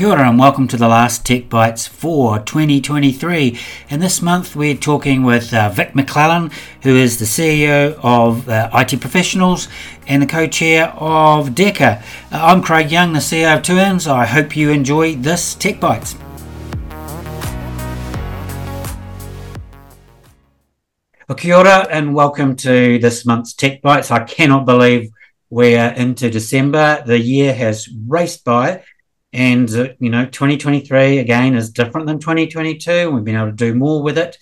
Kia ora and welcome to the last Tech Bites for 2023, and this month we're talking with Vic MacLennan, who is the CEO of IT Professionals and the co-chair of DECA. I'm Craig Young, the CEO of TUANZ. I hope you enjoy this Tech Bites. Well, kia ora and welcome to this month's Tech Bites. I cannot believe we're into December. The year has raced by. And, 2023, again, is different than 2022. We've been able to do more with it.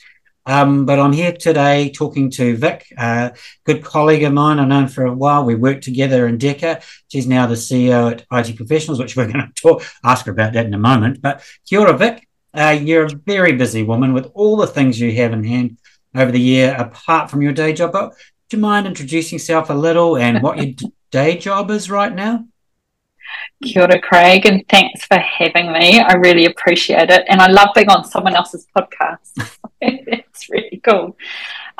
But I'm here today talking to Vic, a good colleague of mine I've known for a while. We worked together in DECA. She's now the CEO at IT Professionals, which we're going to ask her about that in a moment. But kia ora, Vic. You're a very busy woman with all the things you have in hand over the year, apart from your day job. But do you mind introducing yourself a little and what your day job is right now? Kia ora, Craig, and thanks for having me. I really appreciate it, and I love being on someone else's podcast. It's really cool.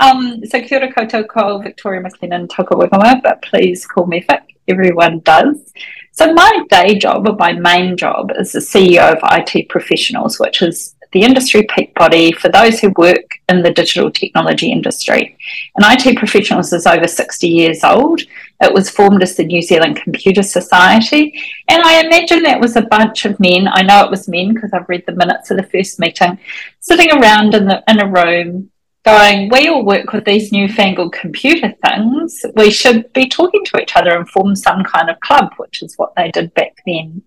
So kia ora koutou, Victoria MacLennan, tauka wakawa, but please call me Vic. Everyone does. So my day job, or my main job, is the CEO of IT Professionals, which is the industry peak body for those who work in the digital technology industry. And IT Professionals is over 60 years old. It was formed as the New Zealand Computer Society. And I imagine that was a bunch of men. I know it was men because I've read the minutes of the first meeting, sitting around in a room going, we all work with these newfangled computer things. We should be talking to each other and form some kind of club, which is what they did back then.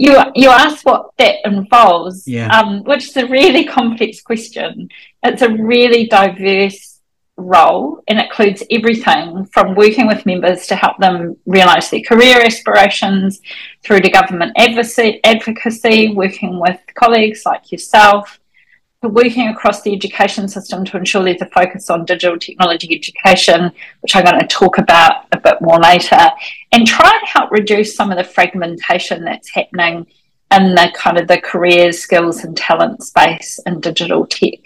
You asked what that involves, which is a really complex question. It's a really diverse role and includes everything from working with members to help them realise their career aspirations through to government advocacy, working with colleagues like yourself, to working across the education system to ensure there's a focus on digital technology education, which I'm going to talk about a bit more later, and try and help reduce some of the fragmentation that's happening in the kind of the careers, skills and talent space in digital tech.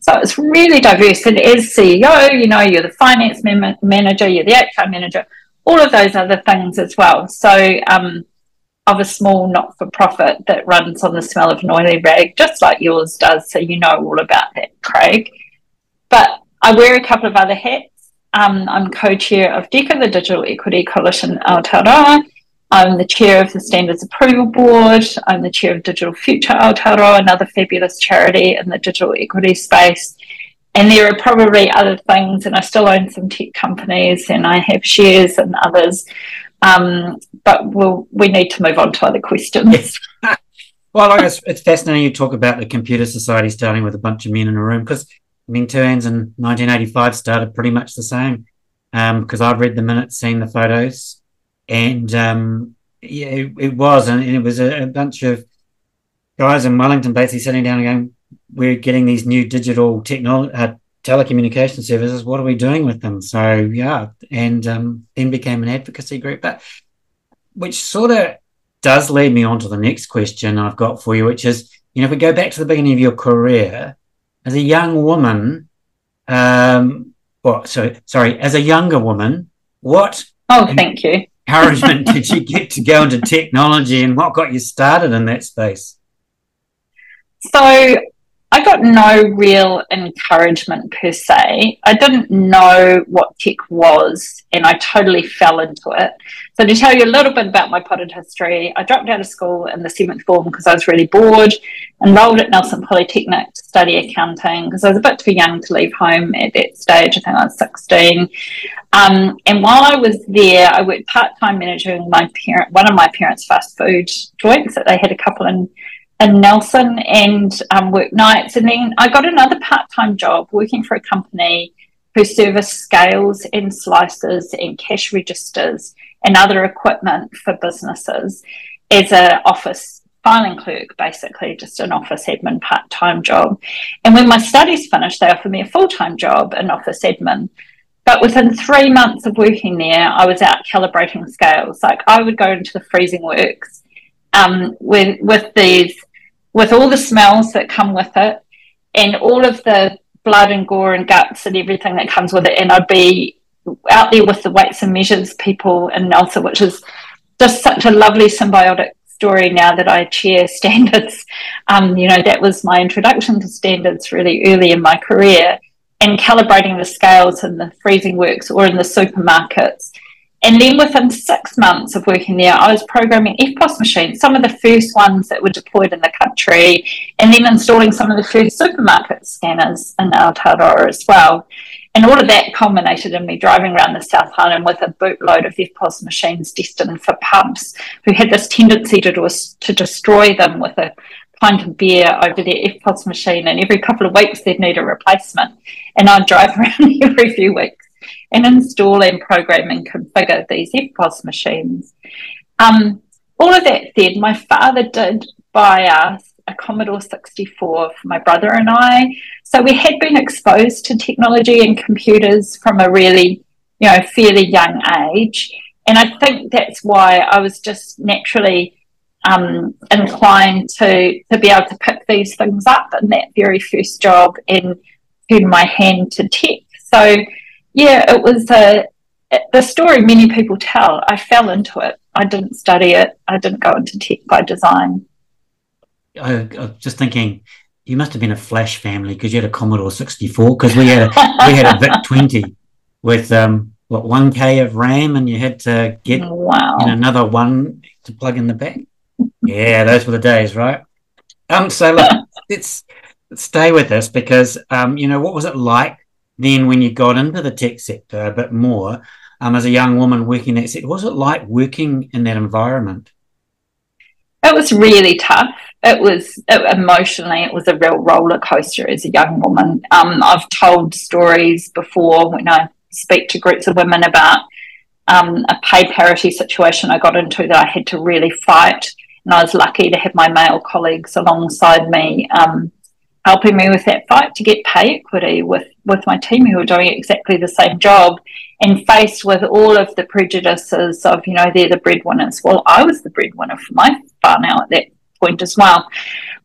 So it's really diverse. And as CEO, you're the finance manager, you're the HR manager, all of those other things as well. So of a small not-for-profit that runs on the smell of an oily rag, just like yours does, so you know all about that, Craig. But I wear a couple of other hats. I'm co-chair of DECA, the Digital Equity Coalition Aotearoa. I'm the chair of the Standards Approval Board. I'm the chair of Digital Future Aotearoa, another fabulous charity in the digital equity space. And there are probably other things, and I still own some tech companies, and I have shares in others. But we need to move on to other questions. Yes. Well, it's fascinating you talk about the computer society starting with a bunch of men in a room, because TUANZ in 1985 started pretty much the same, because I've read the minutes, seen the photos, and it was a bunch of guys in Wellington basically sitting down and going, we're getting these new digital telecommunication services, what are we doing with them? So and then became an advocacy group, but which sort of does lead me on to the next question I've got for you, which is, if we go back to the beginning of your career as a young woman, as a younger woman, what encouragement did you get to go into technology, and what got you started in that space? So I got no real encouragement per se. I didn't know what tech was, and I totally fell into it. So to tell you a little bit about my potted history, I dropped out of school in the 7th form because I was really bored, enrolled at Nelson Polytechnic to study accounting because I was a bit too young to leave home at that stage. I think I was 16. And while I was there, I worked part-time managing one of my parents' fast food joints that they had a couple in Nelson, and work nights. And then I got another part-time job working for a company who serviced scales and slicers and cash registers and other equipment for businesses as an office filing clerk, basically just an office admin part-time job. And when my studies finished, they offered me a full-time job in office admin. But within 3 months of working there, I was out calibrating scales. Like, I would go into the freezing works with all the smells that come with it and all of the blood and gore and guts and everything that comes with it. And I'd be out there with the weights and measures people in Nelson, which is just such a lovely symbiotic story now that I chair standards. That was my introduction to standards really early in my career, and calibrating the scales in the freezing works or in the supermarkets. And then within 6 months of working there, I was programming EFTPOS machines, some of the first ones that were deployed in the country, and then installing some of the first supermarket scanners in Aotearoa as well. And all of that culminated in me driving around the South Island with a bootload of EFTPOS machines destined for pubs who had this tendency to destroy them with a pint of beer over their EFTPOS machine, and every couple of weeks they'd need a replacement. And I'd drive around every few weeks and install and program and configure these EFTPOS machines. All of that said, my father did buy us a Commodore 64 for my brother and I. So we had been exposed to technology and computers from a really, fairly young age. And I think that's why I was just naturally inclined to be able to pick these things up in that very first job and turn my hand to tech. So, yeah, it was the story many people tell. I fell into it. I didn't study it. I didn't go into tech by design. I was just thinking, you must have been a flash family because you had a Commodore 64, because we had a VIC 20 with 1K of RAM, and you had to get another one to plug in the back. Yeah, those were the days, right? So look, let's stay with this because what was it like then when you got into the tech sector a bit more as a young woman working in that sector? What was it like working in that environment? It was really tough. Emotionally, it was a real roller coaster as a young woman. I've told stories before when I speak to groups of women about a pay parity situation I got into that I had to really fight, and I was lucky to have my male colleagues alongside me helping me with that fight to get pay equity with my team who were doing exactly the same job, and faced with all of the prejudices of, they're the breadwinners. Well, I was the breadwinner for my far now at that point as well.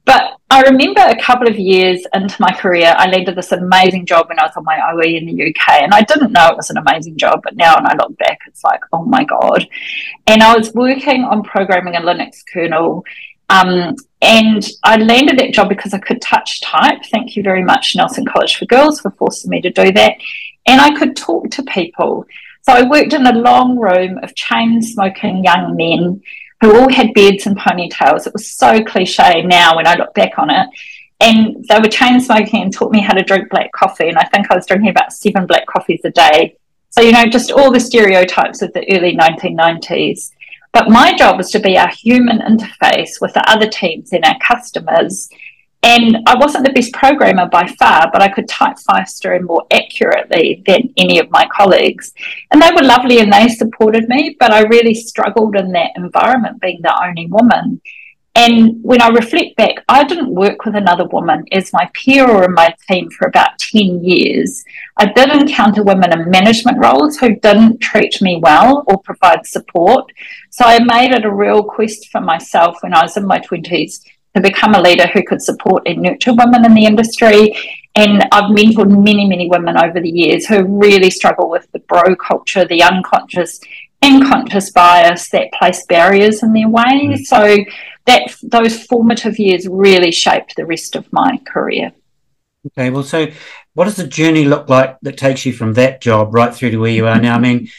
But I remember a couple of years into my career, I landed this amazing job when I was on my OE in the UK, and I didn't know it was an amazing job, but now when I look back, it's like, oh my God. And I was working on programming a Linux kernel, and I landed that job because I could touch type. Thank you very much, Nelson College for Girls, for forcing me to do that. And I could talk to people. So I worked in a long room of chain-smoking young men who all had beards and ponytails. It was so cliche now when I look back on it. And they were chain-smoking and taught me how to drink black coffee. And I think I was drinking about 7 black coffees a day. So, just all the stereotypes of the early 1990s. But my job was to be our human interface with the other teams and our customers. And I wasn't the best programmer by far, but I could type faster and more accurately than any of my colleagues. And they were lovely and they supported me, but I really struggled in that environment being the only woman. And when I reflect back, I didn't work with another woman as my peer or in my team for about 10 years. I did encounter women in management roles who didn't treat me well or provide support. So I made it a real quest for myself when I was in my 20s to become a leader who could support and nurture women in the industry. And I've mentored many, many women over the years who really struggle with the bro culture, the unconscious and conscious bias that place barriers in their way. So that those formative years really shaped the rest of my career. Okay, well, so what does the journey look like that takes you from that job right through to where you are now? I mean,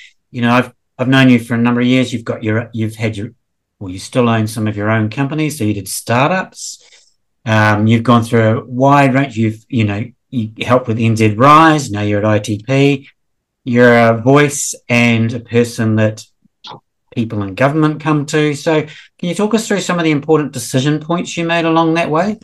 I've known you for a number of years. You still own some of your own companies. So you did startups. You've gone through a wide range. You helped with NZ Rise. Now you're at ITP. You're a voice and a person that people in government come to. So can you talk us through some of the important decision points you made along that way?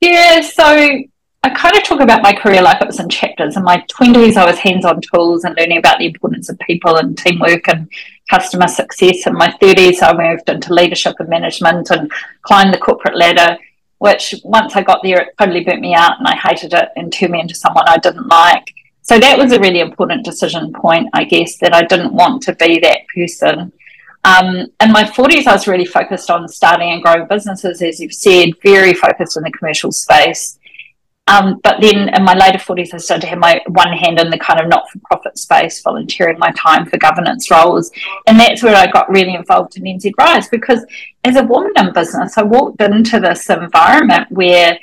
Yeah, so I kind of talk about my career life. It was in chapters. In my 20s, I was hands-on tools and learning about the importance of people and teamwork and customer success. In my 30s, I moved into leadership and management and climbed the corporate ladder, which once I got there, it totally burnt me out and I hated it and turned me into someone I didn't like. So that was a really important decision point, I guess, that I didn't want to be that person. In my 40s, I was really focused on starting and growing businesses, as you've said, very focused in the commercial space. But then in my later 40s, I started to have my one hand in the kind of not-for-profit space, volunteering my time for governance roles. And that's where I got really involved in NZ Rise, because as a woman in business, I walked into this environment where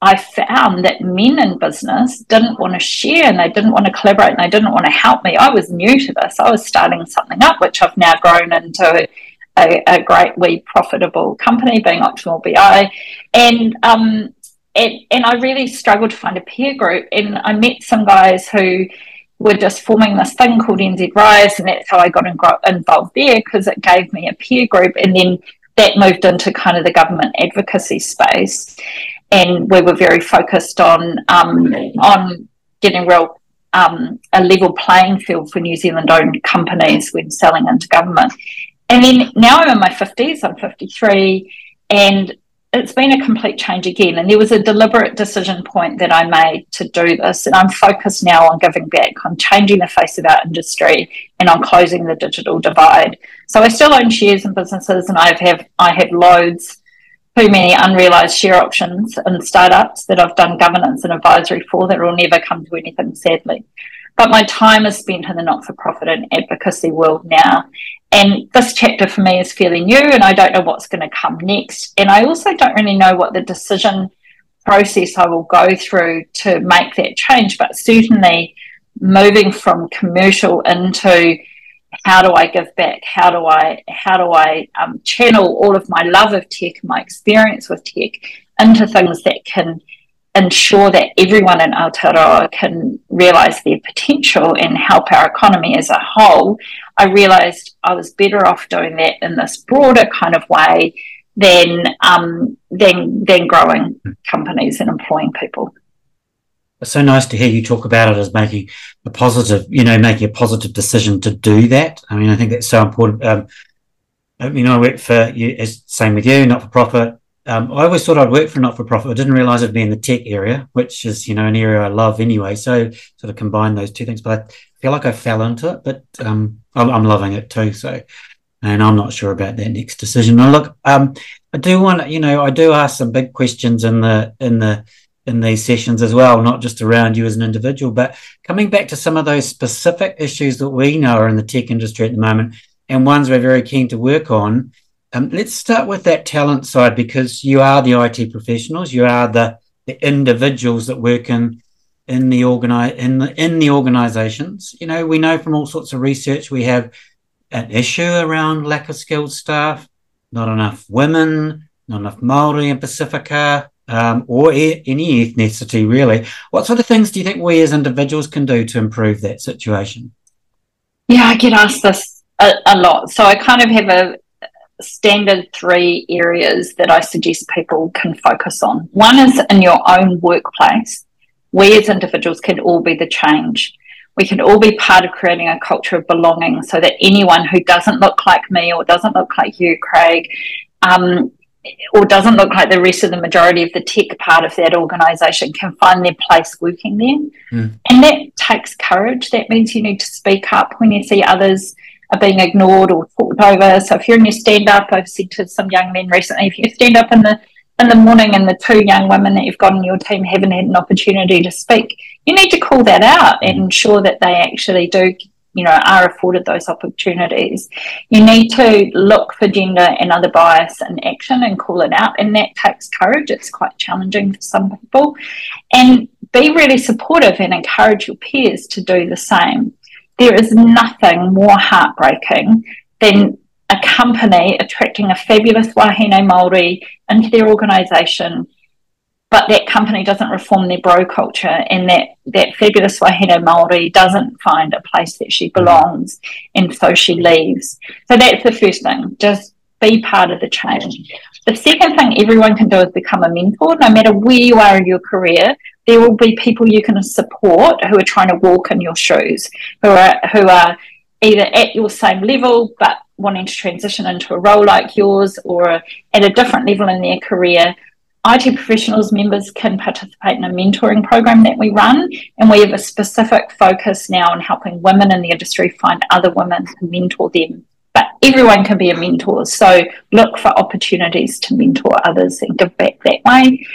I found that men in business didn't want to share, and they didn't want to collaborate, and they didn't want to help me. I was new to this. I was starting something up, which I've now grown into a greatly profitable company, being Optimal BI. And I really struggled to find a peer group, and I met some guys who were just forming this thing called NZ Rise, and that's how I got involved there, because it gave me a peer group, and then that moved into kind of the government advocacy space. And we were very focused on getting real a level playing field for New Zealand-owned companies when selling into government. And then now I'm in my 50s, I'm 53, and it's been a complete change again. And there was a deliberate decision point that I made to do this, and I'm focused now on giving back, on changing the face of our industry, and on closing the digital divide. So I still own shares in businesses, and I have loads, too many unrealised share options in startups that I've done governance and advisory for that will never come to anything, sadly. But my time is spent in the not-for-profit and advocacy world now. And this chapter for me is fairly new, and I don't know what's going to come next. And I also don't really know what the decision process I will go through to make that change, but certainly moving from commercial into how do I give back? How do I channel all of my love of tech, my experience with tech, into things that can ensure that everyone in Aotearoa can realise their potential and help our economy as a whole? I realised I was better off doing that in this broader kind of way than growing companies and employing people. It's so nice to hear you talk about it as making a positive decision to do that. I mean, I think that's so important. I work for you, as same with you, not for profit. I always thought I'd work for not for profit. I didn't realise it'd be in the tech area, which is an area I love anyway. So sort of combine those two things. But I feel like I fell into it, but I'm loving it too. So, and I'm not sure about that next decision. Now, look, I do want I do ask some big questions in these sessions as well, not just around you as an individual, but coming back to some of those specific issues that we know are in the tech industry at the moment, and ones we're very keen to work on. Let's start with that talent side, because you are the IT professionals, you are the individuals that work in the organisations. We know from all sorts of research we have an issue around lack of skilled staff, not enough women, not enough Māori and Pasifika. Or any ethnicity, really. What sort of things do you think we as individuals can do to improve that situation? Yeah, I get asked this a lot. So I kind of have a standard three areas that I suggest people can focus on. One is in your own workplace. We as individuals can all be the change. We can all be part of creating a culture of belonging, so that anyone who doesn't look like me, or doesn't look like you, Craig, or doesn't look like the rest of the majority of the tech part of that organisation, can find their place working there. Mm. And that takes courage. That means you need to speak up when you see others are being ignored or talked over. So if you're in your stand-up, I've said to some young men recently, if you stand up in the morning and the two young women that you've got on your team haven't had an opportunity to speak, you need to call that out and ensure that they actually do are afforded those opportunities. You need to look for gender and other bias in action and call it out, and that takes courage. It's quite challenging for some people. And be really supportive and encourage your peers to do the same. There is nothing more heartbreaking than a company attracting a fabulous Wahine Māori into their organisation, but that company doesn't reform their bro culture, and that fabulous Wahine Māori doesn't find a place that she belongs, and so she leaves. So that's the first thing, just be part of the change. The second thing everyone can do is become a mentor. No matter where you are in your career, there will be people you can support who are trying to walk in your shoes, who are either at your same level but wanting to transition into a role like yours, or at a different level in their career. IT Professionals members can participate in a mentoring program that we run, and we have a specific focus now on helping women in the industry find other women to mentor them. But everyone can be a mentor, so look for opportunities to mentor others and give back that way.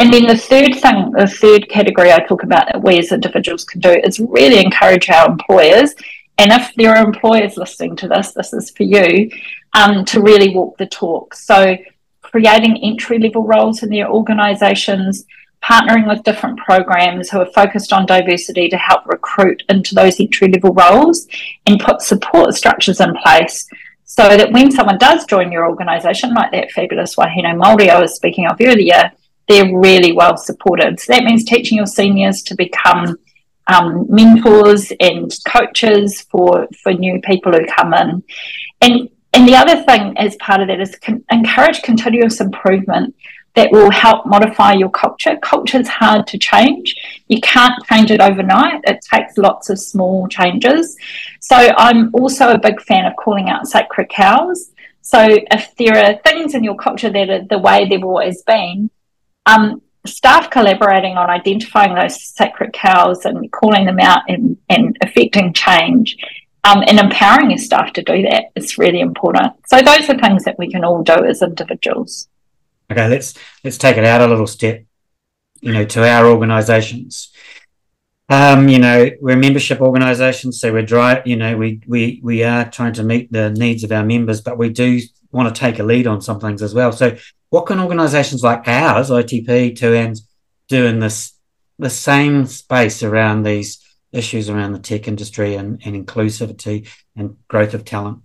And then the third thing, the third category I talk about that we as individuals can do is really encourage our employers, and if there are employers listening to this, this is for you, to really walk the talk. So creating entry-level roles in their organisations, partnering with different programs who are focused on diversity to help recruit into those entry-level roles, and put support structures in place so that when someone does join your organisation, like that fabulous Wahine Māori I was speaking of earlier, they're really well supported. So that means teaching your seniors to become mentors and coaches for new people who come in. And the other thing as part of that is encourage continuous improvement that will help modify your culture. Culture's hard to change. You can't change it overnight. It takes lots of small changes. So I'm also a big fan of calling out sacred cows. So if there are things in your culture that are the way they've always been, staff collaborating on identifying those sacred cows and calling them out and affecting change, and empowering your staff to do that is really important. So those are things that we can all do as individuals. Okay, let's take it out a little step, to our organisations. We're a membership organisation, so we're we are trying to meet the needs of our members, but we do want to take a lead on some things as well. So what can organisations like ours, ITP, TUANZ, do in the same space around these issues around the tech industry and inclusivity and growth of talent?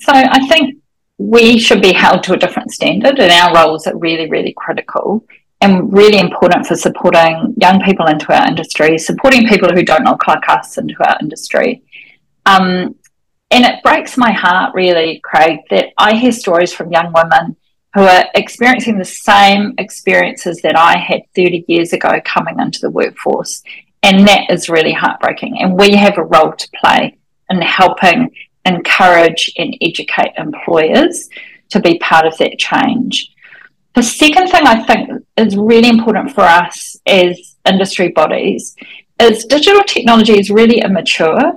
So I think we should be held to a different standard, and our roles are really, really critical and really important for supporting young people into our industry, supporting people who don't look like us into our industry. And it breaks my heart, really, Craig, that I hear stories from young women who are experiencing the same experiences that I had 30 years ago coming into the workforce. And that is really heartbreaking. And we have a role to play in helping encourage and educate employers to be part of that change. The second thing I think is really important for us as industry bodies is digital technology is really immature.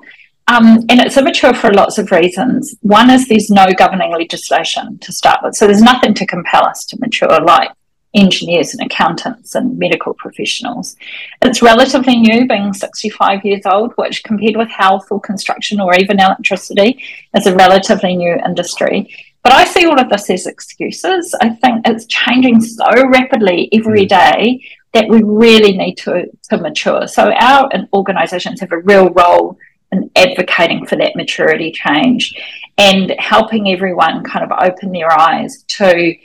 And it's immature for lots of reasons. One is there's no governing legislation to start with. So there's nothing to compel us to mature like engineers and accountants and medical professionals. It's relatively new, being 65 years old, which compared with health or construction or even electricity is a relatively new industry. But I see all of this as excuses. I think it's changing so rapidly every day that we really need to mature. So our organisations have a real role and advocating for that maturity change and helping everyone kind of open their eyes to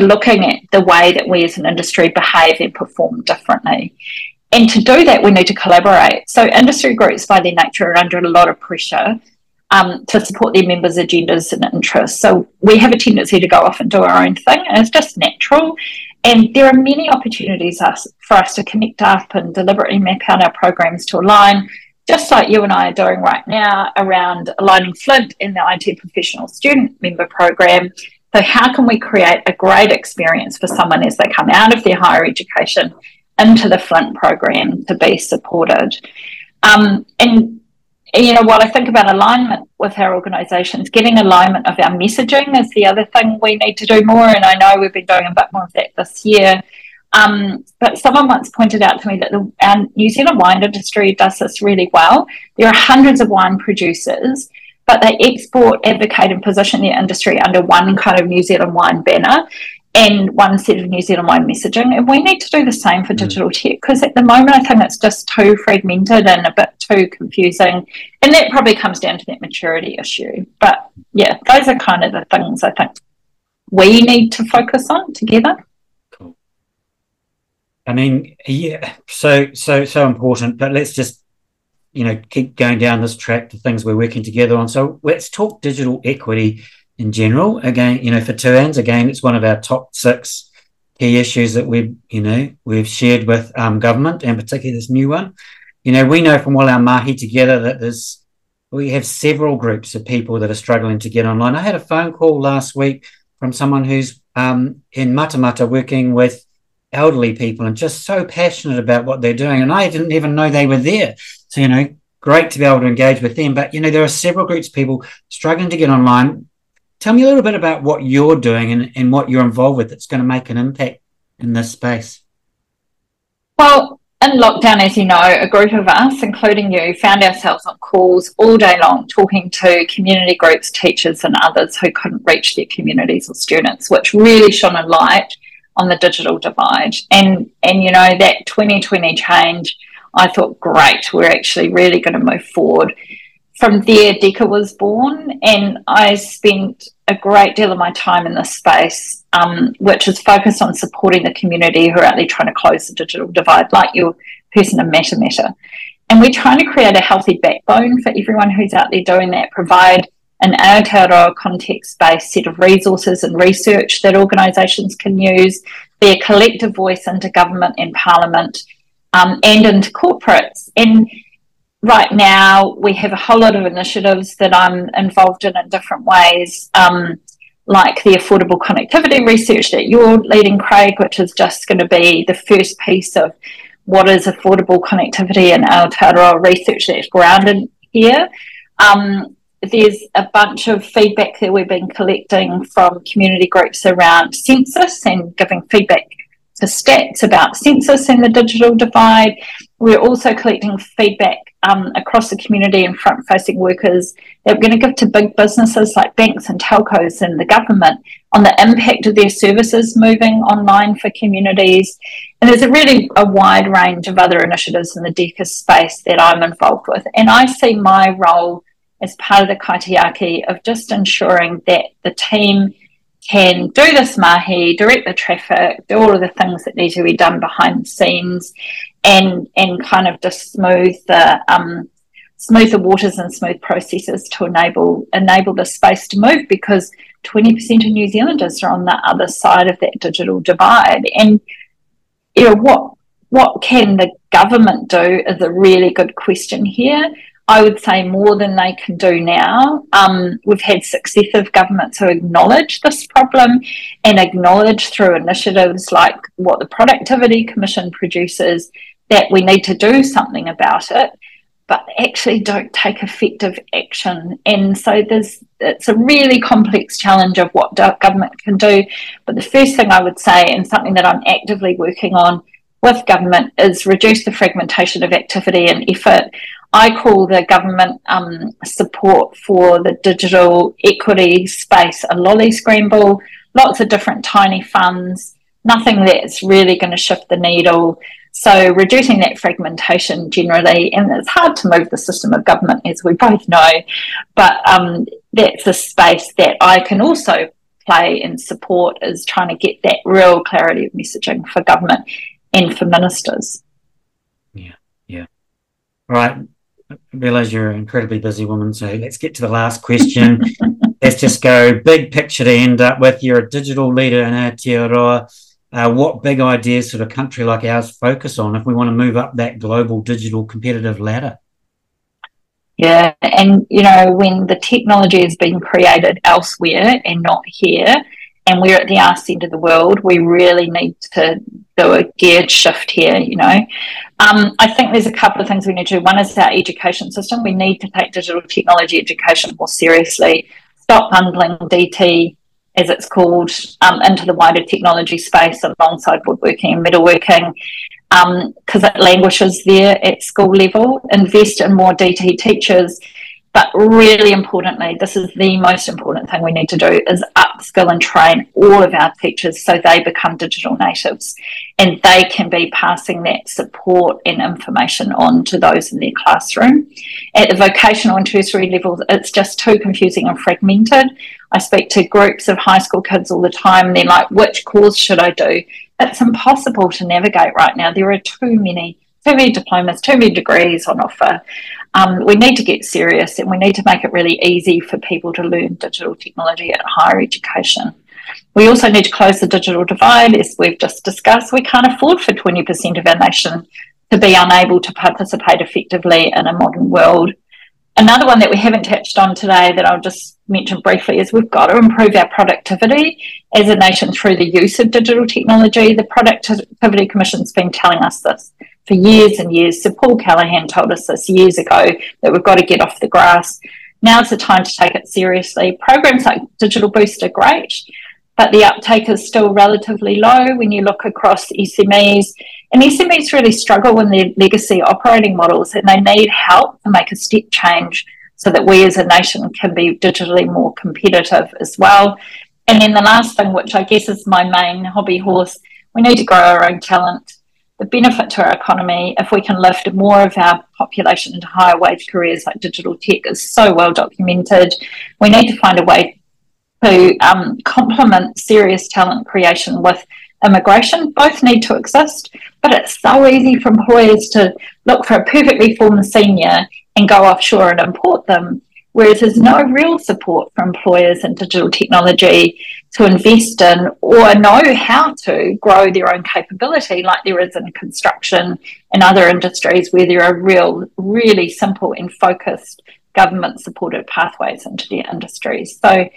looking at the way that we as an industry behave and perform differently. And to do that, we need to collaborate. So industry groups, by their nature, are under a lot of pressure to support their members' agendas and interests. So we have a tendency to go off and do our own thing, and it's just natural. And there are many opportunities for us to connect up and deliberately map out our programs to align, just like you and I are doing right now around aligning Flint in the IT Professional Student Member Program. So how can we create a great experience for someone as they come out of their higher education into the Flint program to be supported? While I think about alignment with our organisations, getting alignment of our messaging is the other thing we need to do more, and I know we've been doing a bit more of that this year. But someone once pointed out to me that our New Zealand wine industry does this really well. There are hundreds of wine producers, but they export, advocate and position their industry under one kind of New Zealand wine banner and one set of New Zealand wine messaging. And we need to do the same for digital tech, because at the moment I think it's just too fragmented and a bit too confusing. And that probably comes down to that maturity issue. But yeah, those are kind of the things I think we need to focus on together. Cool. I mean, yeah, so important, but let's just, keep going down this track to things we're working together on. So let's talk digital equity in general. Again, for TUANZ, it's one of our top 6 key issues that we've shared with government, and particularly this new one. We know from all our mahi together that we have several groups of people that are struggling to get online. I had a phone call last week from someone who's in Matamata working with elderly people and just so passionate about what they're doing, and I didn't even know they were there. So, great to be able to engage with them. But, there are several groups of people struggling to get online, Tell me a little bit about what you're doing and what you're involved with that's going to make an impact in this space. Well, in lockdown, as you know, a group of us, including you, found ourselves on calls all day long talking to community groups, teachers and others who couldn't reach their communities or students, which really shone a light on the digital divide. And you know, that 2020 change, I thought, great, we're actually really going to move forward. From there, DECA was born, and I spent a great deal of my time in this space, which is focused on supporting the community who are out there trying to close the digital divide, like your person in Matter. And we're trying to create a healthy backbone for everyone who's out there doing that, provide an Aotearoa context-based set of resources and research that organisations can use, their collective voice into government and parliament and into corporates. And right now, we have a whole lot of initiatives that I'm involved in different ways, like the affordable connectivity research that you're leading, Craig, which is just going to be the first piece of what is affordable connectivity in Aotearoa research that's grounded here. There's a bunch of feedback that we've been collecting from community groups around census and giving feedback to stats about census and the digital divide. We're also collecting feedback across the community and front-facing workers that we're going to give to big businesses like banks and telcos and the government on the impact of their services moving online for communities. And there's a wide range of other initiatives in the DECA space that I'm involved with. And I see my role as part of the kaitiaki of just ensuring that the team can do this mahi, direct the traffic, do all of the things that need to be done behind the scenes, and kind of just smooth the waters and smooth processes to enable the space to move, because 20% of New Zealanders are on the other side of that digital divide. And you know, what can the government do is a really good question here. I would say more than they can do now. We've had successive governments who acknowledge this problem and acknowledge through initiatives like what the Productivity Commission produces that we need to do something about it, but actually don't take effective action. And so it's a really complex challenge of what government can do. But the first thing I would say, and something that I'm actively working on with government, is reduce the fragmentation of activity and effort. I call the government support for the digital equity space a lolly scramble, lots of different tiny funds, nothing that's really going to shift the needle. So reducing that fragmentation generally, and it's hard to move the system of government, as we both know, but that's a space that I can also play and support, is trying to get that real clarity of messaging for government and for ministers. Yeah, yeah. All right. I realise you're an incredibly busy woman, so let's get to the last question. Let's just go big picture to end up with. You're a digital leader in Aotearoa. What big ideas should a country like ours focus on if we want to move up that global digital competitive ladder? Yeah, and, you know, when the technology is being created elsewhere and not here, and we're at the arse end of the world, we really need to do a geared shift here, you know. I think there's a couple of things we need to do. One is our education system. We need to take digital technology education more seriously. Stop bundling DT, as it's called, into the wider technology space alongside woodworking and metalworking, because it languishes there at school level. Invest in more DT teachers. But really importantly, this is the most important thing we need to do, is upskill and train all of our teachers so they become digital natives and they can be passing that support and information on to those in their classroom. At the vocational and tertiary levels, it's just too confusing and fragmented. I speak to groups of high school kids all the time and they're like, which course should I do? It's impossible to navigate right now. There are too many diplomas, too many degrees on offer. We need to get serious and we need to make it really easy for people to learn digital technology at higher education. We also need to close the digital divide, as we've just discussed. We can't afford for 20% of our nation to be unable to participate effectively in a modern world. Another one that we haven't touched on today that I'll just mention briefly is we've got to improve our productivity as a nation through the use of digital technology. The Productivity Commission's been telling us this for years and years. So Paul Callaghan told us this years ago, that we've got to get off the grass. Now's the time to take it seriously. Programs like Digital Boost are great, but the uptake is still relatively low when you look across SMEs. And SMEs really struggle with their legacy operating models, and they need help to make a step change so that we as a nation can be digitally more competitive as well. And then the last thing, which I guess is my main hobby horse, we need to grow our own talent. The benefit to our economy, if we can lift more of our population into higher wage careers like digital tech, is so well documented. We need to find a way to complement serious talent creation with immigration. Both need to exist, but it's so easy for employers to look for a perfectly formed senior and go offshore and import them, whereas there's no real support for employers in digital technology to invest in or know how to grow their own capability like there is in construction and other industries where there are really simple and focused government-supported pathways into their industries. So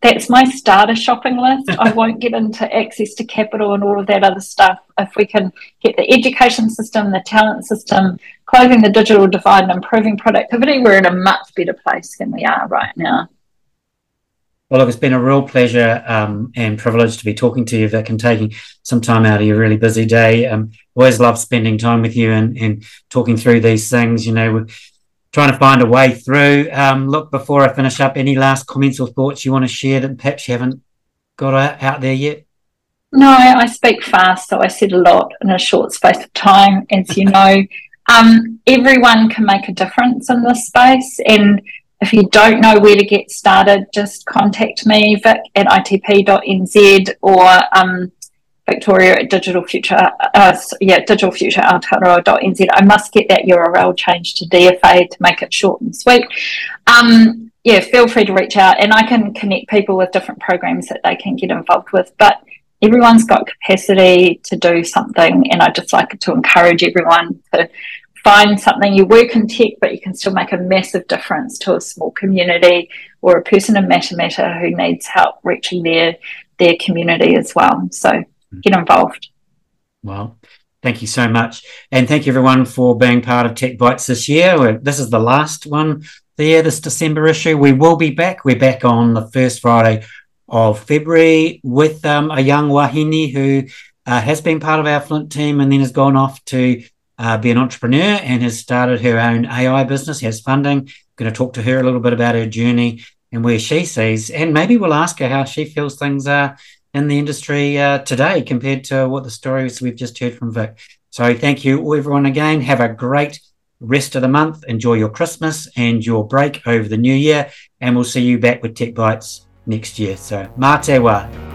that's my starter shopping list. I won't get into access to capital and all of that other stuff. If we can get the education system, the talent system, closing the digital divide and improving productivity, we're in a much better place than we are right now. Well, it's been a real pleasure and privilege to be talking to you, Vic, and taking some time out of your really busy day. Always love spending time with you and talking through these things. You know, we're trying to find a way through. Look, before I finish up, any last comments or thoughts you want to share that perhaps you haven't got out there yet? No, I speak fast, so I said a lot in a short space of time, as you know. Everyone can make a difference in this space, and if you don't know where to get started, just contact me, Vic at itp.nz or Victoria at digitalfutureaotearoa.nz. I must get that URL changed to DFA to make it short and sweet. Yeah, feel free to reach out, and I can connect people with different programs that they can get involved with. But everyone's got capacity to do something, and I'd just like to encourage everyone to find something. You work in tech, but you can still make a massive difference to a small community or a person in Matamata who needs help reaching their community as well. So get involved. Well, thank you so much. And thank you, everyone, for being part of Tech Bites this year. This is the last one there, this December issue. We will be back. We're back on the first Friday of February with a young wahine who has been part of our Flint team and then has gone off to be an entrepreneur and has started her own AI business, has funding. Going to talk to her a little bit about her journey and where she sees, and maybe we'll ask her how she feels things are in the industry today compared to what the stories we've just heard from Vic. So thank you, everyone, again. Have a great rest of the month. Enjoy your Christmas and your break over the new year, and we'll see you back with Tech Bites next year. So mā te wā.